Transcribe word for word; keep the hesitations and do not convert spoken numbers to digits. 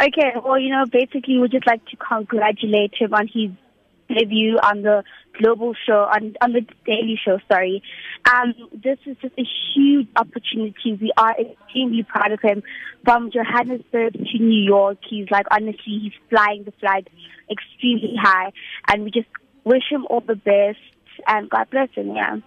Okay, well, you know, basically we'd just like to congratulate him on his debut on the global show, on, on the Daily Show, sorry. Um, this is just a huge opportunity. We are extremely proud of him. From Johannesburg to New York, he's like, honestly, he's flying the flag extremely high. And we just wish him all the best, and God bless him, yeah.